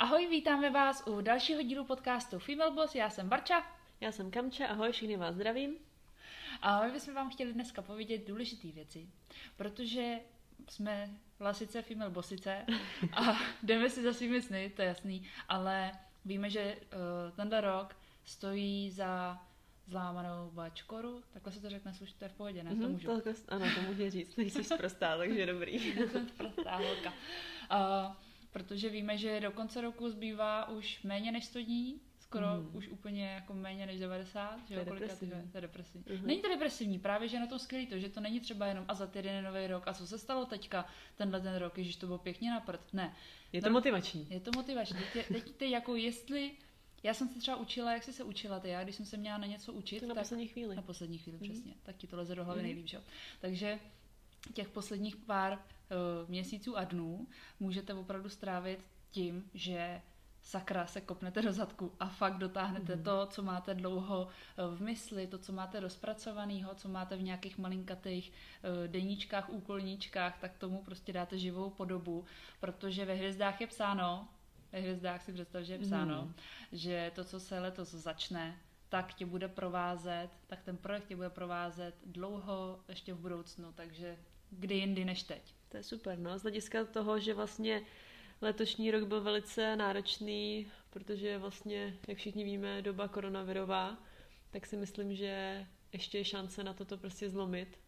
Ahoj, vítáme vás u dalšího dílu podcastu Female Boss, já jsem Barča. Já jsem Kamča, ahoj, všichni vás zdravím. A my bychom vám chtěli dneska povědět důležité věci, protože jsme lasice, female bossice a jdeme si za svými sny, to je jasný, ale víme, že tenhle rok stojí za zlámanou bačkoru, takhle se to řekne, slušně, to je v pohodě, ne? To můžu. Ano, to můžu říct, nejsi sprostá, takže dobrý. Jsem sprostá holka. Protože víme, že do konce roku zbývá už méně než 100 dní, skoro už úplně jako méně než 90. To je depresivní. Není to depresivní, právě že na tom skvělý to, že to není třeba jenom a za týden nový rok a co se stalo teďka tenhle rok, ježiš, to bylo pěkně na prd. Ne. Je to motivační. Je to motivační. Teď jako jestli... Já jsem se třeba učila, jak jsi se učila ty, já když jsem se měla na něco učit, to na poslední chvíli. Na poslední chvíli, přesně. Tak ti to leze do hlavy nejlíp, jo. Takže těch posledních pár měsíců a dnů můžete opravdu strávit tím, že sakra se kopnete do zadku a fakt dotáhnete to, co máte dlouho v mysli, to, co máte rozpracovaného, co máte v nějakých malinkatých deníčkách, úkolníčkách, tak tomu prostě dáte živou podobu, protože ve hvězdách je psáno, ve hvězdách si představ, že je psáno, že to, co se letos začne, tak tě bude provázet, tak ten projekt tě bude provázet dlouho ještě v budoucnu, takže kdy jindy než teď. To je super, no. Z hlediska toho, že vlastně letošní rok byl velice náročný, protože vlastně, jak všichni víme, doba koronavirová, tak si myslím, že ještě je šance na to prostě zlomit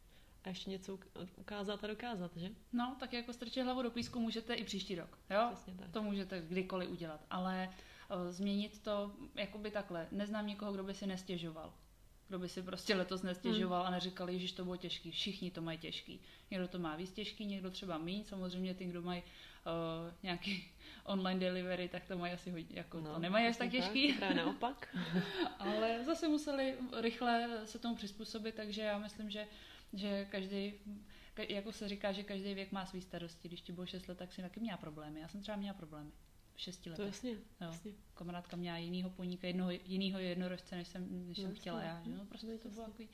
a ještě něco ukázat a dokázat, že? No, tak jako strčit hlavu do písku můžete i příští rok, jo? Přesně tak. To můžete kdykoliv udělat, ale změnit to jakoby takhle. Neznám nikoho, kdo by si nestěžoval. Kdo by si prostě letos nestěžoval a neříkal, ježiš, to bylo těžký, všichni to mají těžký. Někdo to má víc těžký, někdo třeba míň, samozřejmě ty, kdo mají nějaký online delivery, tak to mají asi hodně, jako no, to nemají až tak těžký. Tak, naopak. Ale zase museli rychle se tomu přizpůsobit, takže já myslím, že každý, jako se říká, že každý věk má svý starosti. Když ti bylo 6 let, tak si taky měla problémy. Já jsem třeba měla problémy v 6 letech. To jasně, jasně. Kamarádka měla jinýho poníka, jinýho jednorožce, než jsem chtěla já. Že? No prostě to bylo takový...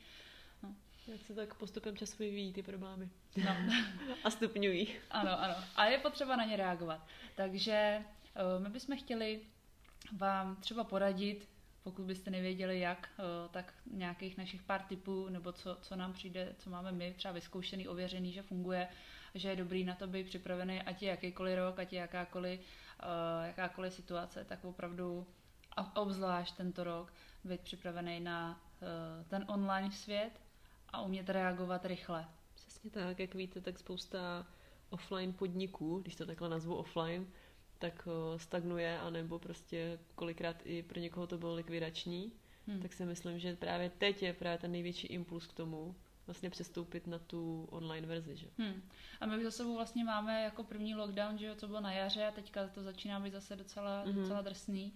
No. Jak se tak postupem času vyvíjí ty problémy. No. A stupňují. Ano, ano. A je potřeba na ně reagovat. Takže my bychom chtěli vám třeba poradit, pokud byste nevěděli jak, tak nějakých našich pár tipů, nebo co nám přijde, co máme my třeba vyzkoušený, ověřený, že funguje, že je dobrý na to být připravený, ať je jakýkoliv rok, ať je jakákoliv situace, tak opravdu a obzvlášť tento rok být připravený na ten online svět a umět reagovat rychle. Přesně tak, jak víte, tak spousta offline podniků, když to takhle nazvu offline, tak stagnuje, anebo prostě kolikrát i pro někoho to bylo likvidační, tak si myslím, že právě teď je právě ten největší impuls k tomu vlastně přestoupit na tu online verzi, že? A my za sebou vlastně máme jako první lockdown, že co bylo na jaře a teďka to začíná být zase docela drsný.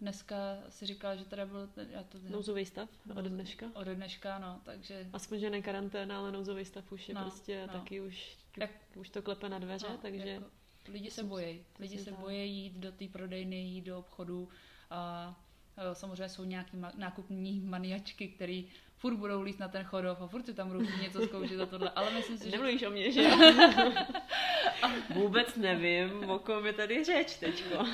Dneska si říkala, že teda byl... Nouzový stav ode dneška. Ode dneška, no, takže... Aspoň, že ne karanténa, ale nouzový stav už je prostě taky už to klepe na dveře, takže... Jako... Lidi se bojí jít do té prodejny, jít do obchodu a samozřejmě jsou nějaký nákupní maniačky, který furt budou líst na ten Chodov a furt si tam budou něco zkoušet a tohle, ale myslím si, že... Nemluvíš o mě, že? Vůbec nevím, o kom je tady řeč teďko.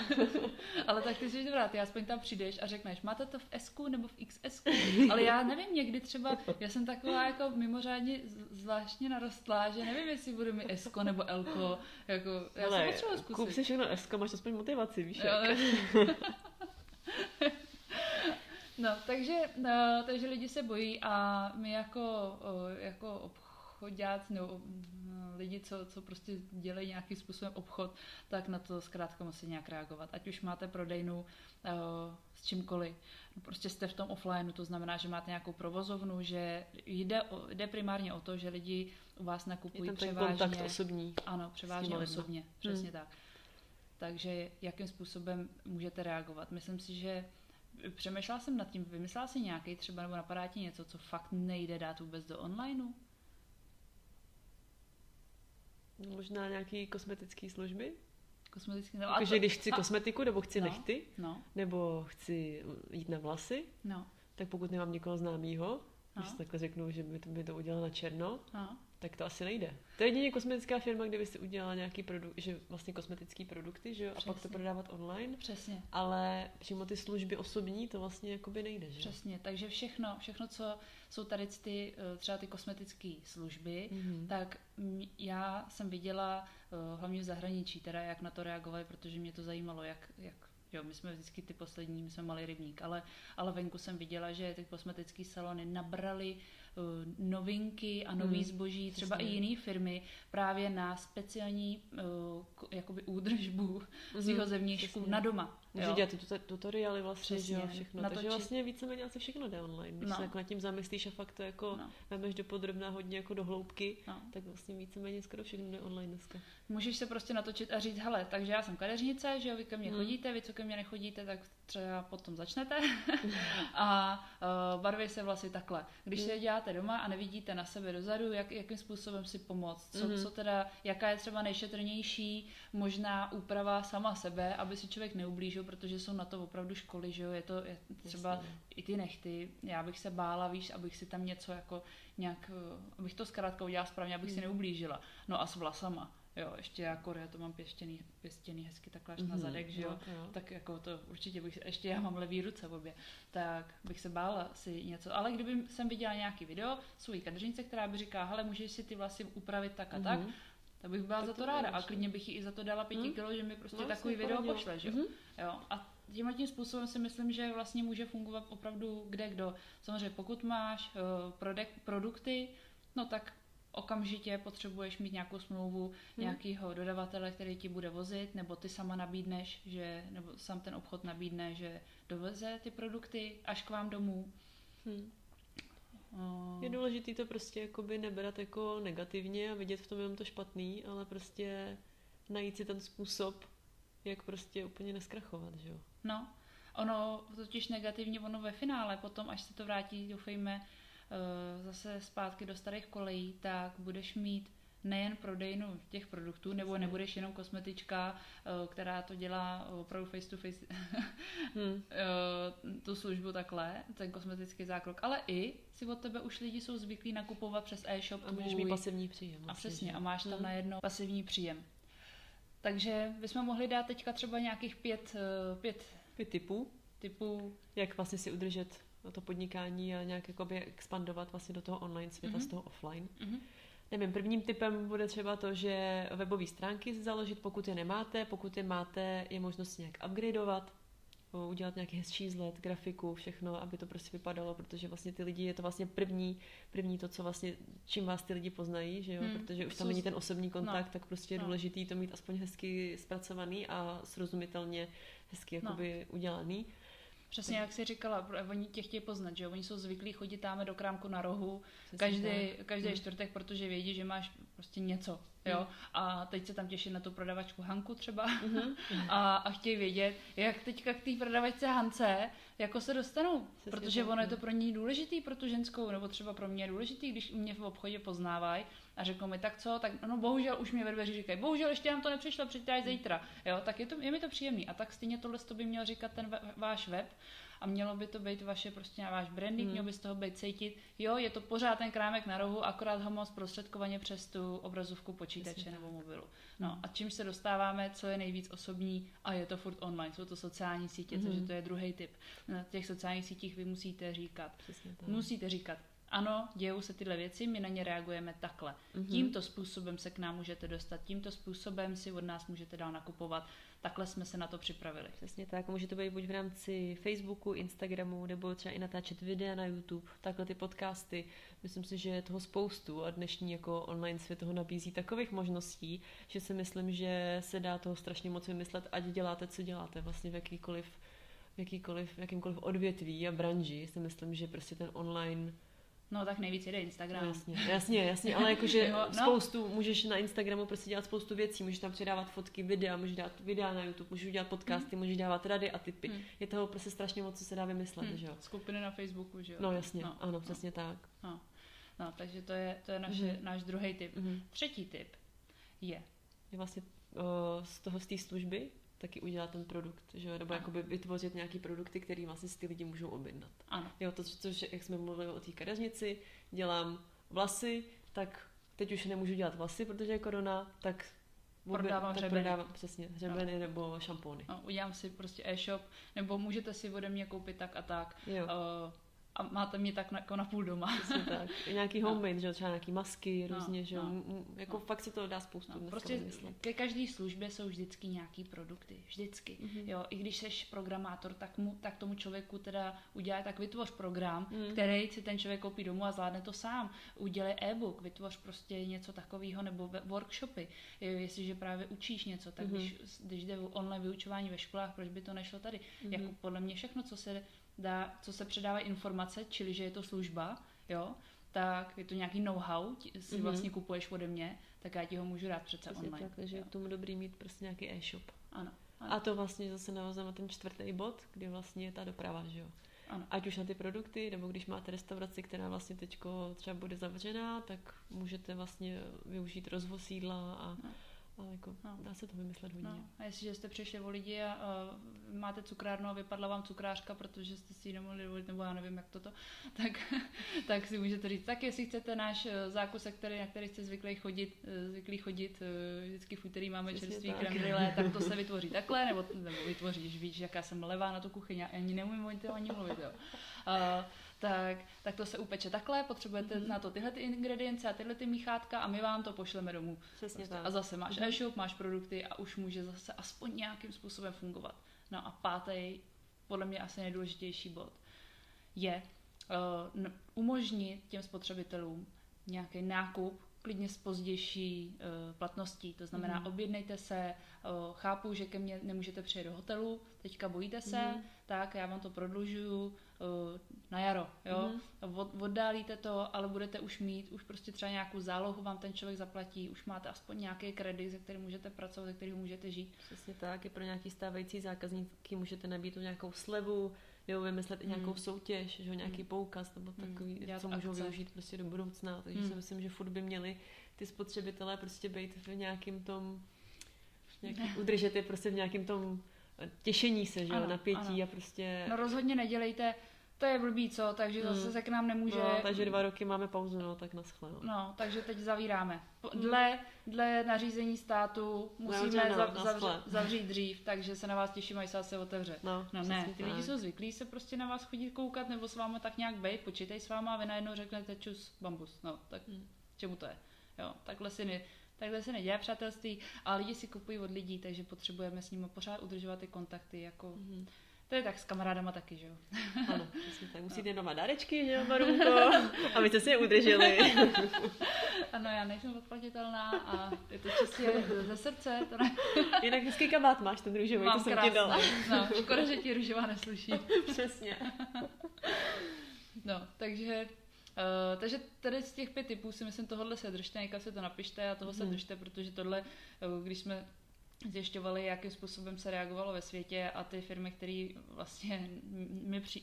Ale tak ty jsi dobrá, ty aspoň tam přijdeš a řekneš, máte to v S-ku nebo v XS-ku? Ale já nevím, někdy třeba, já jsem taková jako mimořádně zvláštně narostlá, že nevím, jestli budu mi S-ko nebo L-ko, jako, já jsem potřeba zkusit. Kup si všechno S-ko, máš aspoň motivaci, víš jak. No, takže lidi se bojí a my jako obchodáci, nebo lidi, co prostě dělají nějakým způsobem obchod, tak na to zkrátka musí nějak reagovat. Ať už máte prodejnu s čímkoliv, prostě jste v tom offline, to znamená, že máte nějakou provozovnu, že jde primárně o to, že lidi u vás nakupují převážně... kontakt osobní. Ano, převážně osobně, přesně tak. Takže jakým způsobem můžete reagovat? Myslím si, že přemýšlela jsem nad tím, vymyslela si nějaký třeba, nebo napadá ti něco, co fakt nejde dát vůbec do online? Možná nějaký kosmetický služby? Takže když chci kosmetiku, nebo chci nehty, nebo chci jít na vlasy, tak pokud nemám někoho známýho, když takhle řeknu, že mi to udělá na černo, tak to asi nejde. To je jedině kosmetická firma, kde by si udělala nějaký produkt, že vlastně kosmetický produkty, že jo, a pak to prodávat online. Přesně. Ale přímo ty služby osobní to vlastně jakoby nejde, že? Přesně. Takže všechno, co jsou tady ty třeba ty kosmetické služby, tak já jsem viděla hlavně v zahraničí, teda jak na to reagovali, protože mě to zajímalo, jak jo, my jsme vždycky ty poslední, my jsme malý rybník, ale venku jsem viděla, že ty kosmetické salony nabrali novinky a nový zboží, třeba i jiné firmy, právě na speciální jakoby údržbu svého zevnějšku na doma. Může dělat tutoriály vlastně, přesně, že jo, všechno. Natočit. Takže vlastně víceméně asi všechno jde online. Když se jako nad tím zamyslíš a fakt to jako vemeš do podrobná hodně jako do hloubky, tak vlastně víceméně skoro všechno jde online dneska. Můžeš se prostě natočit a říct, hele, takže já jsem kadeřnice, že jo, vy ke mně chodíte, vy co ke mně nechodíte, tak třeba potom začnete a barví se vlastně takhle. Když se děláte doma a nevidíte na sebe dozadu, jakým způsobem si pomoct, co teda, jaká je třeba nejšetrnější možná úprava sama sebe, aby si člověk neublížil, protože jsou na to opravdu školy, že jo, je to třeba i ty nechty, já bych se bála, víš, abych si tam něco jako nějak, abych to zkrátka udělala správně, abych si neublížila, no a s vlasama, jo, ještě jako já to mám pěstěný hezky takhle až na zadek, že jo, tak jako to určitě bych, ještě já mám levý ruce v obě, tak bych se bála si něco, ale kdyby jsem viděla nějaký video svojí kadeřnice, která by říká, hele, můžeš si ty vlasy upravit tak a tak, tak bych byla tak za to ráda a klidně bych jí i za to dala 5 kilo, že mi prostě takový video pošle, že jo. A tím způsobem si myslím, že vlastně může fungovat opravdu kdekdo. Samozřejmě pokud máš produkty, no tak okamžitě potřebuješ mít nějakou smlouvu nějakého dodavatele, který ti bude vozit, nebo ty sama nabídneš, nebo sám ten obchod nabídne, že doveze ty produkty až k vám domů. Je důležité to prostě jakoby nebrat jako negativně a vidět v tom jenom to špatný, ale prostě najít si ten způsob, jak prostě úplně neskrachovat, že jo? No, ono totiž negativně, ono ve finále potom, až se to vrátí, doufejme, zase zpátky do starých kolejí, tak budeš mít nejen prodejnu těch produktů, nebo nebudeš jenom kosmetička, která to dělá opravdu face to face tu službu takhle, ten kosmetický zákrok, ale i si od tebe už lidi jsou zvyklí nakupovat přes e-shop. A můžeš mít pasivní příjem. A přesně, a máš tam najednou pasivní příjem. Takže bychom mohli dát teďka třeba nějakých pět typů, jak vlastně si udržet to podnikání a nějak jakoby expandovat vlastně do toho online světa z toho offline. Nevím, prvním tipem bude třeba to, že webové stránky si založit, pokud je máte, je možnost nějak upgradeovat, udělat nějaký hezčí vzhled, grafiku, všechno, aby to prostě vypadalo, protože vlastně ty lidi, je to vlastně první to, co vlastně, čím vás ty lidi poznají, že jo, protože už tam není ten osobní kontakt, tak prostě je důležitý to mít aspoň hezky zpracovaný a srozumitelně hezky jakoby udělaný. Přesně, jak jsi říkala, oni tě chtějí poznat, že jo? Oni jsou zvyklí chodit tam do krámku na rohu každý čtvrtek, protože vědí, že máš prostě něco, jo? A teď se tam těší na tu prodavačku Hanku třeba a chtějí vědět, jak teďka k té prodavačce Hance jako se dostanou, protože ono je to pro ní důležitý, pro tu ženskou, nebo třeba pro mě je důležitý, když mě v obchodě poznávají a řeknou mi, tak co, tak no bohužel už mě ve dveří říkají, bohužel ještě nám to nepřišlo, přijďte až zítra, jo, tak je mi to příjemný a tak stejně tohle to by měl říkat ten váš web a mělo by to být vaše prostě váš branding, měl by z toho být cítit, jo, je to pořád ten krámek na rohu, akorát ho mám zprostředkovaně přes tu obrazovku počítače nebo mobilu. No a čím se dostáváme, co je nejvíc osobní a je to furt online, jsou to sociální sítě, což to je druhý tip. Na těch sociálních sítích vy musíte říkat. Ano, dějou se tyhle věci, my na ně reagujeme takhle. Tímto způsobem se k nám můžete dostat, tímto způsobem si od nás můžete dál nakupovat. Takhle jsme se na to připravili. Přesně tak, může to být buď v rámci Facebooku, Instagramu, nebo třeba i natáčet videa na YouTube, takhle ty podcasty. Myslím si, že je toho spoustu a dnešní jako online svět toho nabízí takových možností, že si myslím, že se dá toho strašně moc vymyslet, ať děláte, co děláte, vlastně v jakýmkoliv odvětví a branži. Si myslím, že prostě ten online... No tak nejvíc jde Instagram. Jasně, ale jakože spoustu, můžeš na Instagramu prostě dělat spoustu věcí, můžeš tam předávat fotky, videa, můžeš dát videa na YouTube, můžeš udělat podcasty, můžeš dávat rady a tipy. Je toho prostě strašně moc, co se dá vymyslet, že jo. Skupiny na Facebooku, že jo. No jasně, ano, přesně tak. No, takže to je náš druhý tip. Třetí tip je vlastně z té služby taky udělat ten produkt, že jo, nebo jakoby vytvořit nějaký produkty, které vlastně si ty lidi můžou objednat. Ano. Jo, to, jak jsme mluvili o té kadeřnici, dělám vlasy, tak Teď už nemůžu dělat vlasy, protože je korona, tak prodávám hřebeny. Přesně, hřebeny nebo šampóny. No, udělám si prostě e-shop, nebo můžete si ode mě koupit tak a tak. A máte mě tak jako na půl doma. Přesně tak. Nějaký homemade, že? Třeba nějaký masky, různě, že? Jako fakt se to dá spoustu. Prostě ke každé službě jsou vždycky nějaký produkty. Vždycky. Mm-hmm. Jo, i když seš programátor, tak tomu člověku teda udělá, tak vytvoř program, který si ten člověk koupí domů a zvládne to sám. Udělej e-book, vytvoř prostě něco takového, nebo workshopy. Jestliže právě učíš něco, tak když jde online vyučování ve školách, proč by to nešlo tady? Mm-hmm. Jako podle mě všechno, co se předává informace, čili že je to služba, jo, tak je to nějaký know-how, si vlastně kupuješ ode mě, tak já ti ho můžu dát přece online. Tak, takže je k tomu dobrý mít prostě nějaký e-shop. Ano. A to vlastně zase navazuje na ten čtvrtý bod, kdy vlastně je ta doprava, že jo. Ano. Ať už na ty produkty, nebo když máte restauraci, která vlastně teďko třeba bude zavřená, tak můžete vlastně využít rozvoz jídla a... No. Ale jako, dá se to vymyslet hodně. No. A jestliže jste přišli o lidi a máte cukrárnu a vypadla vám cukrářka, protože jste si ji nemohli dovolit, nebo já nevím, jak toto, tak si můžete říct, tak jestli chcete náš zákusek, na který jste zvyklí chodit, vždycky v úterý máme čerstvý krembrylé, tak to se vytvoří takhle, nebo vytvoříš, víš, jaká jsem levá na tu kuchyni, ani neumím to ani mluvit, jo. Tak to se upeče takhle, potřebujete na to tyhle ty ingredience a tyhle ty míchátka a my vám to pošleme domů. Přesně tak. A zase máš e-shop, máš produkty a už může zase aspoň nějakým způsobem fungovat. No a pátý, podle mě asi nejdůležitější bod, je umožnit těm spotřebitelům nějaký nákup, klidně s pozdější platností. To znamená, objednejte se, chápu, že ke mně nemůžete přijet do hotelu, teďka bojíte se, tak já vám to prodlužuju na jaro. Jo? Oddálíte to, ale budete už mít, už prostě třeba nějakou zálohu vám ten člověk zaplatí, už máte aspoň nějaký kredit, ze kterým můžete pracovat, ze kterého můžete žít. Přesně tak, i pro nějaký stávající zákazníky můžete nabídnout nějakou slevu, jo, vymyslet i nějakou soutěž, že, nějaký poukaz nebo takový, co můžou využít prostě do budoucna. Takže si myslím, že furt by měli ty spotřebitelé prostě být v nějakým tom, udržet je prostě v nějakým tom těšení se, že, ano, napětí ano. A prostě... No rozhodně nedělejte, to je blbý, co, takže zase se k nám nemůže... No, takže 2 roky máme pauzu, no, tak naschle. No. No, takže teď zavíráme. Dle nařízení státu musíme zavřít dřív, takže se na vás těším, až se zase otevře. No ne, ty lidi jsou zvyklí se prostě na vás chodit koukat, nebo s váma tak nějak bejt, počítej s váma a vy najednou řeknete čus, bambus, no, tak čemu to je? Jo, takhle se nedělá přátelství, ale lidi si kupují od lidí, takže potřebujeme s nimi pořád udržovat ty kontakty, jako... To je tak s kamarádama taky, že jo? Ano, přesně tak. Musíte doma dárečky, že jo, Marunko? A my se udrželi. Ano, já nejsem odplatitelná a je to čistě ze srdce. To ne... Jinak hezký kabát máš, ten růžový, mám to krásná. Jsem ti dala. No, škoda, že ti růžová nesluší. Přesně. No, takže tady z těch 5 typů si myslím, tohohle se držte, někam se to napište a toho se držte, protože tohle, když jsme zjišťovali, jakým způsobem se reagovalo ve světě a ty firmy, které vlastně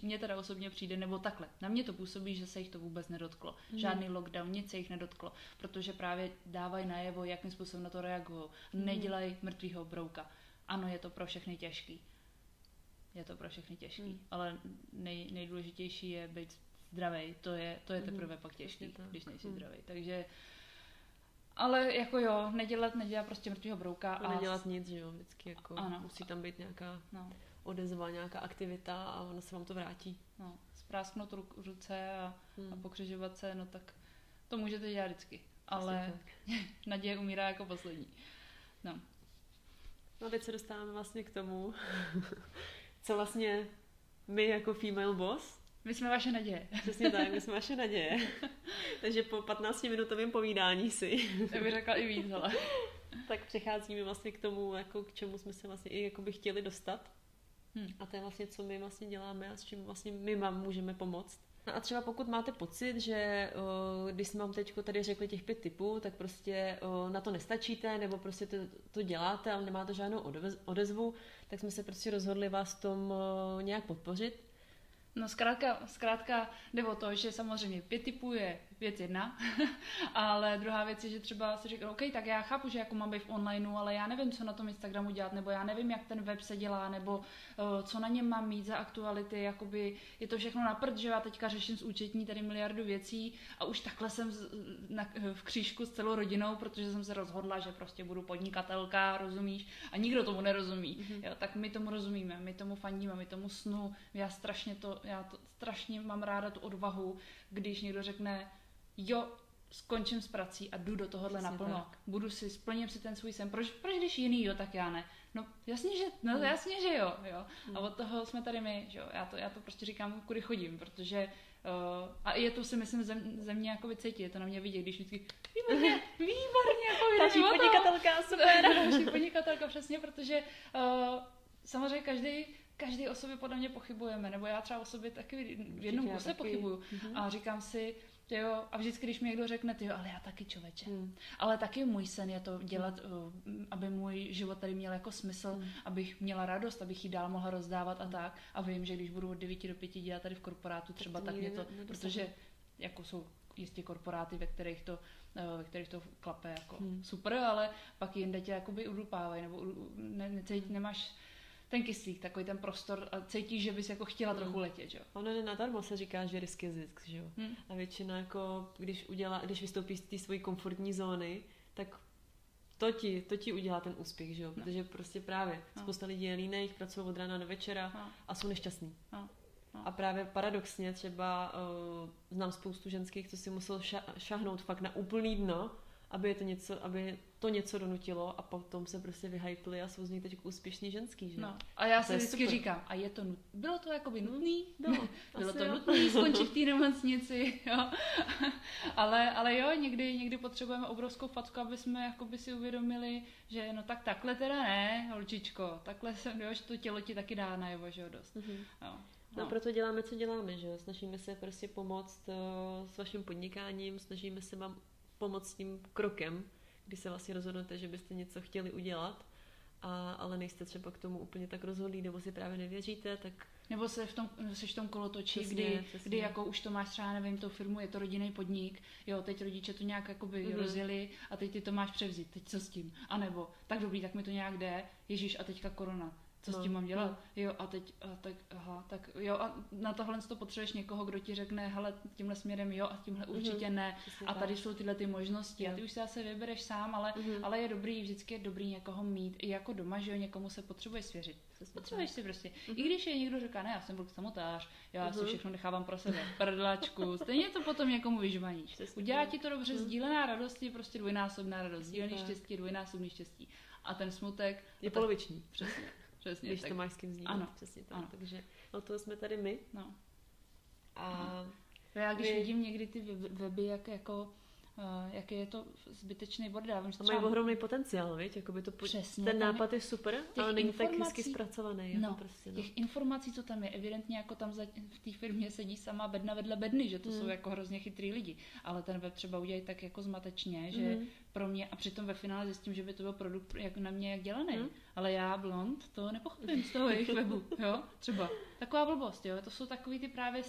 mě teda osobně přijde, nebo takhle. Na mě to působí, že se jich to vůbec nedotklo. Žádný lockdown, nic se jich nedotklo, protože právě dávají najevo, jakým způsobem na to reagují. Nedělají mrtvýho brouka. Ano, je to pro všechny těžký. Ale nejdůležitější je být zdravý. To je teprve pak těžký, když nejsi zdravý. Takže ale jako jo, nedělat prostě mrtvýho brouka. No, a nedělat nic, že jo, vždycky jako ano. Musí tam být nějaká odezva, nějaká aktivita a ono se vám to vrátí. No, sprásknout ruce a pokřižovat se, no tak to můžete dělat vždycky, ale naděje umírá jako poslední. No a teď se dostáváme vlastně k tomu, co vlastně my jako Female Boss. My jsme vaše naděje. Přesně tak, my jsme vaše naděje. Takže po 15-minutovém povídání si... Já bych řekla i víc, ale... Tak přecházíme vlastně k tomu, jako k čemu jsme se vlastně i jakoby chtěli dostat. A to je vlastně, co my vlastně děláme a s čím vlastně my vám můžeme pomoct. No a třeba pokud máte pocit, že když jsme vám teď tady řekli těch 5 typů, tak prostě na to nestačíte, nebo prostě to děláte, ale nemáte žádnou odezvu, tak jsme se prostě rozhodli vás tom nějak podpořit. No zkrátka jde o to, že samozřejmě 5 typů je věc jedna, ale druhá věc je, že třeba si řekl, OK, tak já chápu, že jako mám být v onlineu, ale já nevím, co na tom Instagramu dělat, nebo já nevím, jak ten web se dělá, nebo co na něm mám mít za aktuality, jakoby je to všechno na prd, že já teďka řeším z účetní tady miliardu věcí a už takhle jsem v křížku s celou rodinou, protože jsem se rozhodla, že prostě budu podnikatelka, rozumíš? A nikdo tomu nerozumí, jo? Tak my tomu rozumíme, my tomu fandíme, my tomu snu, já strašně mám ráda tu odvahu, když někdo řekne, jo, skončím s prací a jdu do tohohle naplno. Tak. Splním si ten svůj sen. Proč když jiný jo, tak já ne? No jasně, že, jo. A od toho jsme tady my, že jo. Já to prostě říkám, kudy chodím, protože a je to si myslím ze mě jako cítit, je to na mě vidět, když vždycky výborně povědět o podnikatelka, super. Další podnikatelka, přesně, protože samozřejmě každý o sobě podle mě pochybujeme, nebo já třeba o sobě taky v jednom kuse pochybuju. A říkám si, jo, a vždycky, když mi někdo řekne, jo, ale já taky, člověče. Ale taky můj sen je to dělat, aby můj život tady měl jako smysl, abych měla radost, abych ji dál mohla rozdávat a tak. A vím, že když budu od 9 do 5 dělat tady v korporátu třeba, tak mě to, protože jako jsou jistě korporáty, ve kterých to klape jako super, ale pak jinde tě jakoby udupávají, nebo nemáš ten kyslík, takový ten prostor a cítíš, že bys jako chtěla trochu letět, jo? Ono nadarmo se říká, že risk je zisk, že jo? A většina jako, když vystoupíš z té svojí komfortní zóny, tak to ti udělá ten úspěch, že jo? Protože prostě právě spousta lidí je líných, pracují od rána do večera a jsou nešťastní. A právě paradoxně třeba znám spoustu ženských, co si musel šahnout fakt na úplný dno, aby to něco donutilo a potom se prostě vyhypli a jsou z nich teď úspěšní ženský, že? No. A já se vždycky říkám, a je to bylo to jakoby nutný? Bylo to nutný skončit v té nemocnici, jo. ale jo, někdy potřebujeme obrovskou facku, aby jsme jakoby si uvědomili, že no tak takhle teda ne, holčičko, takhle jsem, jo, že to tělo ti taky dá najevo, že jo, dost. No proto děláme, co děláme, že jo. Snažíme se prostě pomoct s vaším podnikáním, snažíme se vám pomoct tím krokem, kdy se vlastně rozhodnete, že byste něco chtěli udělat, ale nejste třeba k tomu úplně tak rozhodlí, nebo si právě nevěříte, tak... Nebo se v tom kolotočí, kdy jako už to máš třeba, nevím, tou firmu, je to rodinný podnik, jo, teď rodiče to nějak jakoby rozjeli a teď ty to máš převzít, teď co s tím? A nebo, tak dobrý, tak mi to nějak jde, ježíš, a teďka korona. Co s tím mám dělat? Jo, a teď, tak jo, a na tohle to potřebuješ někoho, kdo ti řekne, hele, tímhle směrem jo a tímhle určitě ne. A tady jsou tyhle ty možnosti a ty už se zase vybereš sám, ale je dobrý, vždycky je dobrý někoho mít i jako doma, že jo, někomu se potřebuješ svěřit. Potřebuješ si prostě. I když je někdo říká, ne, já jsem byl samotář, já si všechno nechávám pro sebe, prdlačku, stejně to potom někomu vyžvaníš. Udělá ti to dobře, sdílená radost je prostě dvojnásobná radost, sdílený štěstí, dvojnásobný štěstí. A ten smutek je poloviční. Přesně. Přesně, když tak. To máš s kým sdílet, ano, přesně tak. Ano. Takže od toho jsme tady my. No. Já když vidím někdy ty weby, jaký je to zbytečný bordel. Já vím, že to mají ohromný potenciál, viď? Jakoby to přesně, ten nápad je super, ale není tak hezky zpracovaný. No, jako prostě, těch informací, co tam je, evidentně jako tam v té firmě sedí sama bedna vedle bedny, že to jsou jako hrozně chytrý lidi. Ale ten web třeba udělají tak jako zmatečně, že pro mě, a přitom ve finále zjistím, že by to byl produkt jak na mě jak dělaný. Ale já, blond, to nepochopím z toho jejich webu, jo? Třeba. Taková blbost, jo? To jsou takový ty právě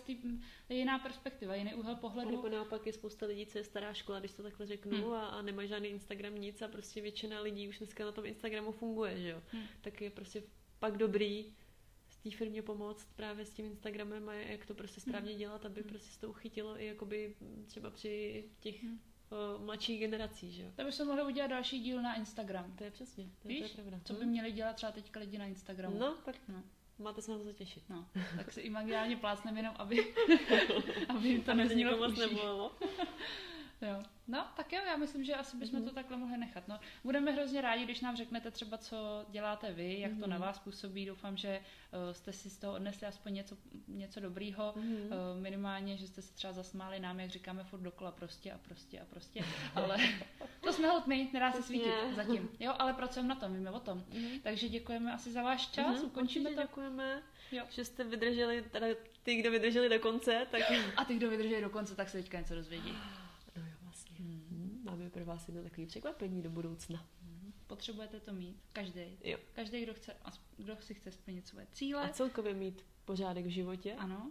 jiná perspektiva, jiný úhel pohledu. A nebo naopak je spousta lidí, co je stará škola, když to takhle řeknu, a nemá žádný Instagram nic a prostě většina lidí už dneska na tom Instagramu funguje, že jo? Tak je prostě pak dobrý z té firmě pomoct právě s tím Instagramem a jak to prostě správně dělat, aby prostě se to uchytilo i jakoby třeba při těch... mladší generací, že jo. Tak bychom mohli udělat další díl na Instagram. To je přesně, to je pravda. Co by měli dělat třeba teďka lidi na Instagramu? No, tak máte se na to těšit. No, tak se imaginálně plácneme jenom, aby jim to neznělo v uších. Jo. No, tak jo, já myslím, že asi bychom to takhle mohli nechat. No, budeme hrozně rádi, když nám řeknete třeba, co děláte vy, jak to na vás působí. Doufám, že jste si z toho odnesli aspoň něco dobrýho. Minimálně, že jste se třeba zasmáli nám, jak říkáme furt dokola prostě. Ale to jsme hod my, nedá se svítit zatím. Jo, ale pracujeme na tom, víme o tom. Takže děkujeme asi za váš čas, ukončíme to. Děkujeme, že jste vydrželi, teda ty, kdo vydrželi do konce. Tak... A ty, kdo vydrželi do konce, tak se teďka něco dozvědí. Máme pro vás jedno takové překvapení do budoucna. Potřebujete to mít. Každý, kdo si chce splnit své cíle. A celkově mít pořádek v životě. Ano.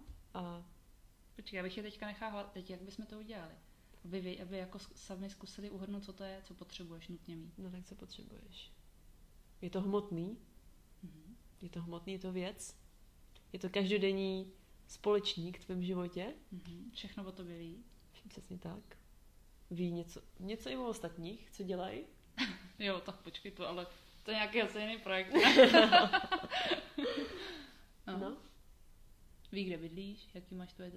Počkej, já bych je teďka nechávala. Teď jak bychom to udělali? aby jako sami zkusili uhodnout, co to je, co potřebuješ nutně mít. No tak co potřebuješ? Je to hmotný? Mm-hmm. Je to hmotný, je to věc? Je to každodenní společník v tvém životě? Mm-hmm. Všechno o tobě ví. Přesně tak. Ví něco i o ostatních, co dělají? Jo, tak počkej to, ale to je nějaký asi jiný projekt. No. Ví, kde bydlíš, jaký máš tvoje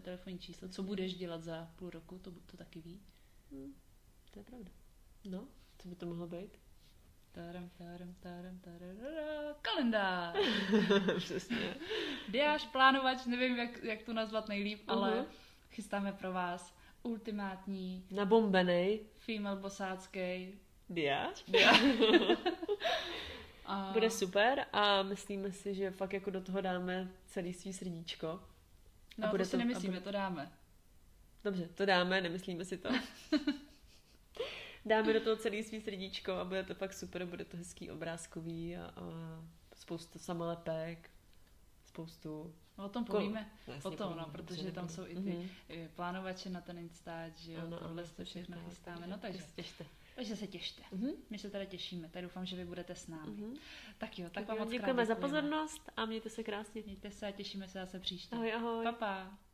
telefonní číslo, co budeš dělat za půl roku, to taky ví. To je pravda. No, co by to mohlo být? Kalendář! Přesně. Diář, plánovač, nevím, jak to nazvat nejlíp, ale chystáme pro vás ultimátní, nabombenej, female bossácký diář. A... Bude super a myslíme si, že fakt jako do toho dáme celý svý srdíčko. No to si nemyslíme, to dáme. Dobře, to dáme, nemyslíme si to. Dáme do toho celý svý srdíčko a bude to fakt super, bude to hezký obrázkový a spoustu samolepek, spoustu... No, o tom povíme, protože tam jsou i ty plánovače na ten Instač, že jo, ano, tohle to všechno chystáme, no takže... Takže se těšte. Mm-hmm. My se teda těšíme. Tak doufám, že vy budete s námi. Mm-hmm. Tak jo, tak vám moc krát děkujeme za pozornost a mějte se krásně. Mějte se a těšíme se zase příště. Ahoj, ahoj. Pa, pa.